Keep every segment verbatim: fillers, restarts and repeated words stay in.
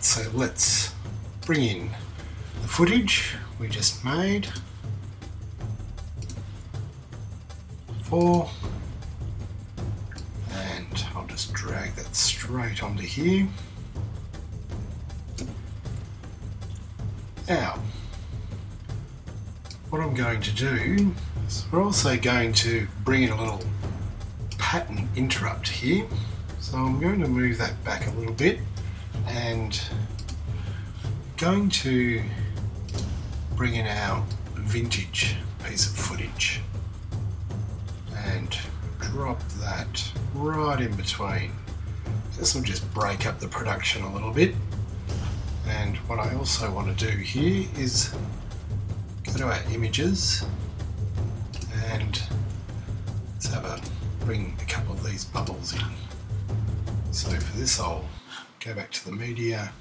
So let's bring in the footage we just made before, and I'll just drag that straight onto here. Now, what I'm going to do is we're also going to bring in a little pattern interrupt here. So I'm going to move that back a little bit and going to bring in our vintage piece of footage and drop that right in between. This will just break up the production a little bit. And what I also want to do here is go to our images and let's have a bring a couple of these bubbles in. So for this I'll go back to the media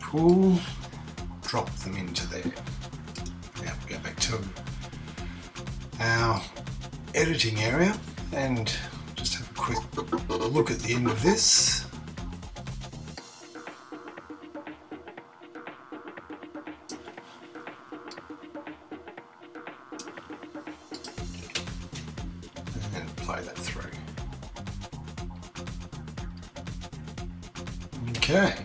pool, drop them into there. Now go back to our editing area and just have a quick look at the end of this. Okay,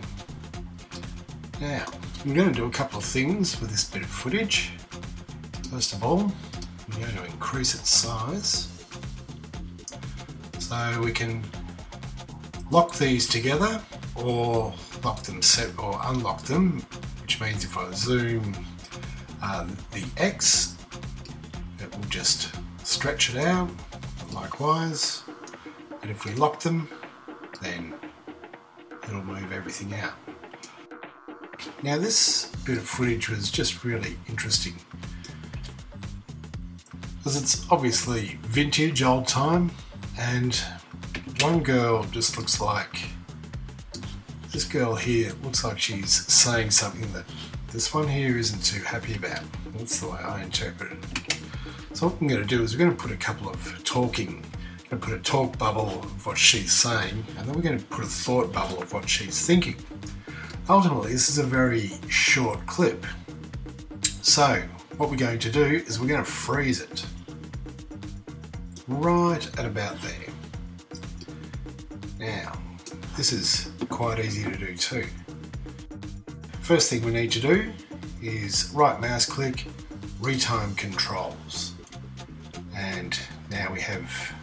now I'm going to do a couple of things with this bit of footage. First of all, I'm going to increase its size so we can lock these together or lock them set or unlock them, which means if I zoom um, the X, it will just stretch it out, likewise, and if we lock them, then it'll move everything out. Now this bit of footage was just really interesting because it's obviously vintage, old time, and one girl just looks like, this girl here looks like she's saying something that this one here isn't too happy about. That's the way I interpret it. So what I'm going to do is we're going to put a couple of talking to put a talk bubble of what she's saying, and then we're going to put a thought bubble of what she's thinking. Ultimately, this is a very short clip. So what we're going to do is we're going to freeze it right at about there. Now, this is quite easy to do too. First thing we need to do is right mouse click, retime controls. And now we have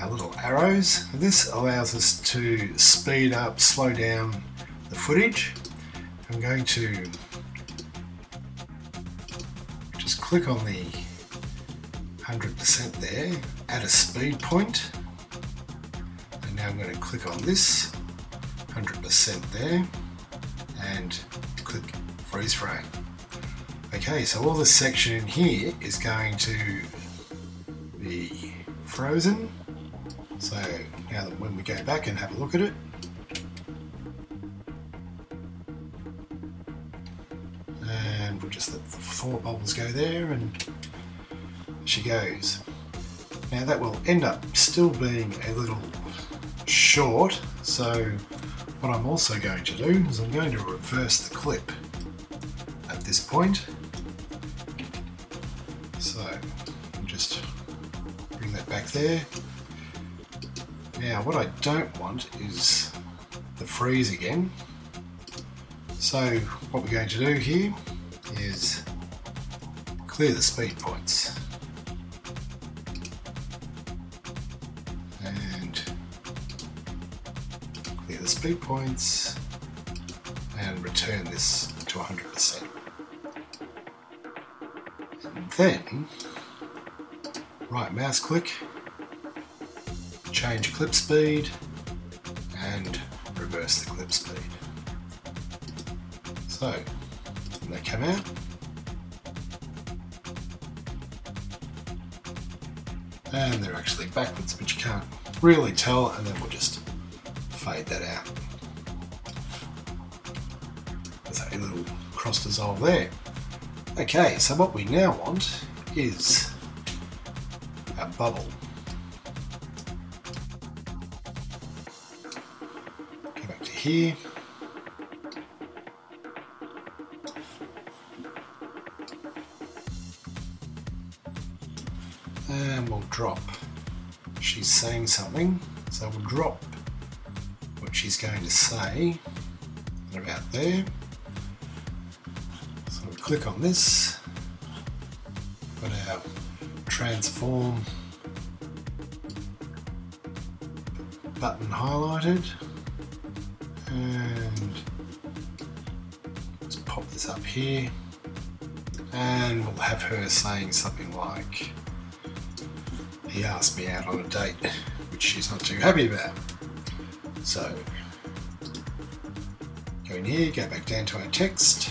our little arrows. This allows us to speed up, slow down the footage. I'm going to just click on the one hundred percent there, add a speed point, and now I'm going to click on this one hundred percent there and click freeze frame. Okay, so all this section in here is going to be frozen. So now that when we go back and have a look at it, and we'll just let the four bubbles go there, and she goes. Now that will end up still being a little short, so what I'm also going to do is I'm going to reverse the clip at this point. So just bring that back there. Now what I don't want is the freeze again, so what we're going to do here is clear the speed points and clear the speed points and return this to one hundred percent. And then right mouse click, change clip speed and reverse the clip speed. So when they come out, and they're actually backwards, but you can't really tell, and then we'll just fade that out. There's a little cross dissolve there. Okay, so what we now want is a bubble. key. And we'll drop. She's saying something, so we'll drop what she's going to say about there. So we'll click on this, put our transform button highlighted, and let's pop this up here, and we'll have her saying something like, "He asked me out on a date," which she's not too happy about. So go in here, go back down to our text,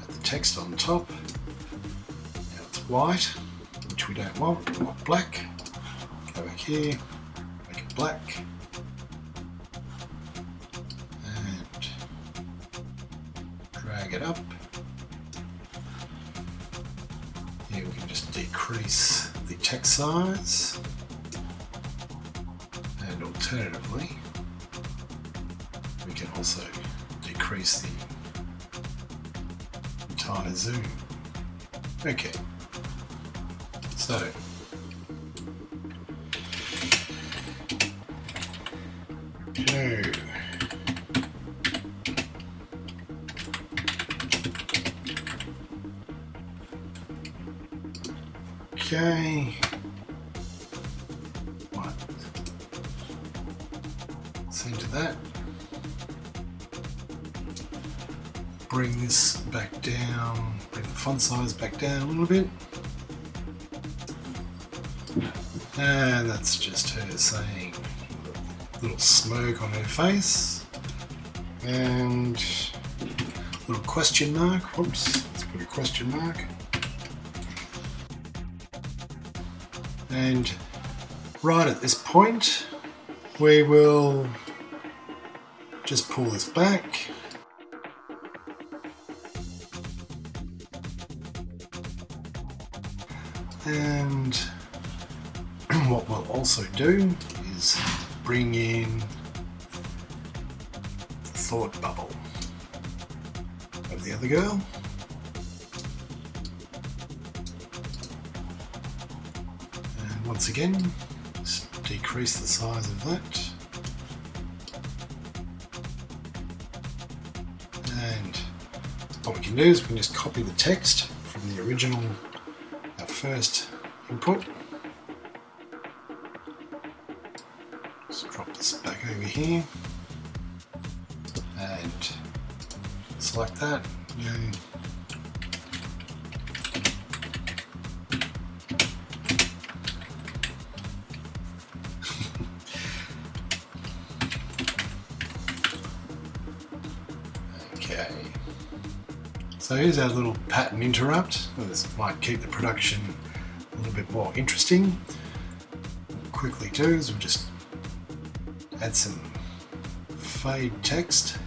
put the text on top. Now it's white, which we don't want, we want black. Go back here, make it black, and drag it up. Here we can just decrease the text size, and alternatively we can also decrease the entire zoom. Okay, so no. Okay. Right. Send to that. Bring this back down. Bring the font size back down a little bit. And that's just her saying a little smirk on her face. And a little question mark. Whoops. Let's put a question mark. And right at this point, we will just pull this back. And what we'll also do is bring in the thought bubble of the other girl. Once again, just decrease the size of that. And what we can do is we can just copy the text from the original, our first input. Just drop this back over here and select that. Yay. So here's our little pattern interrupt. Well, this might keep the production a little bit more interesting. What we'll quickly do is we'll just add some fade text.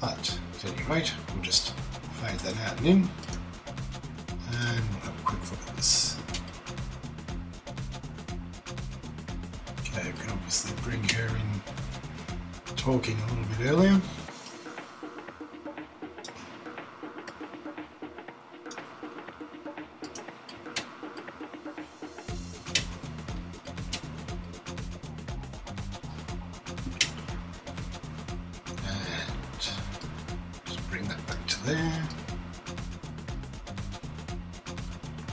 But at any rate, we'll just fade that out and in, and we'll have a quick look at this. Okay, we can obviously bring her in talking a little bit earlier. There,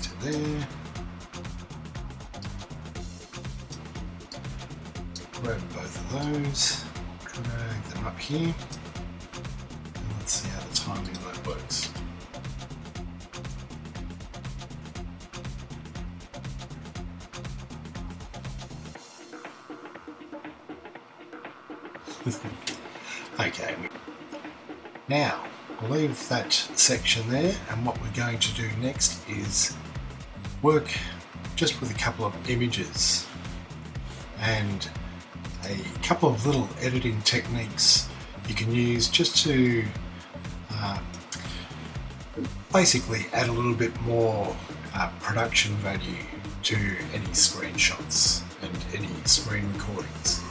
to there, grab both of those, drag them up here, and let's see how the timing of that works. Okay, now I'll leave that section there, and what we're going to do next is work just with a couple of images and a couple of little editing techniques you can use just to uh, basically add a little bit more uh, production value to any screenshots and any screen recordings.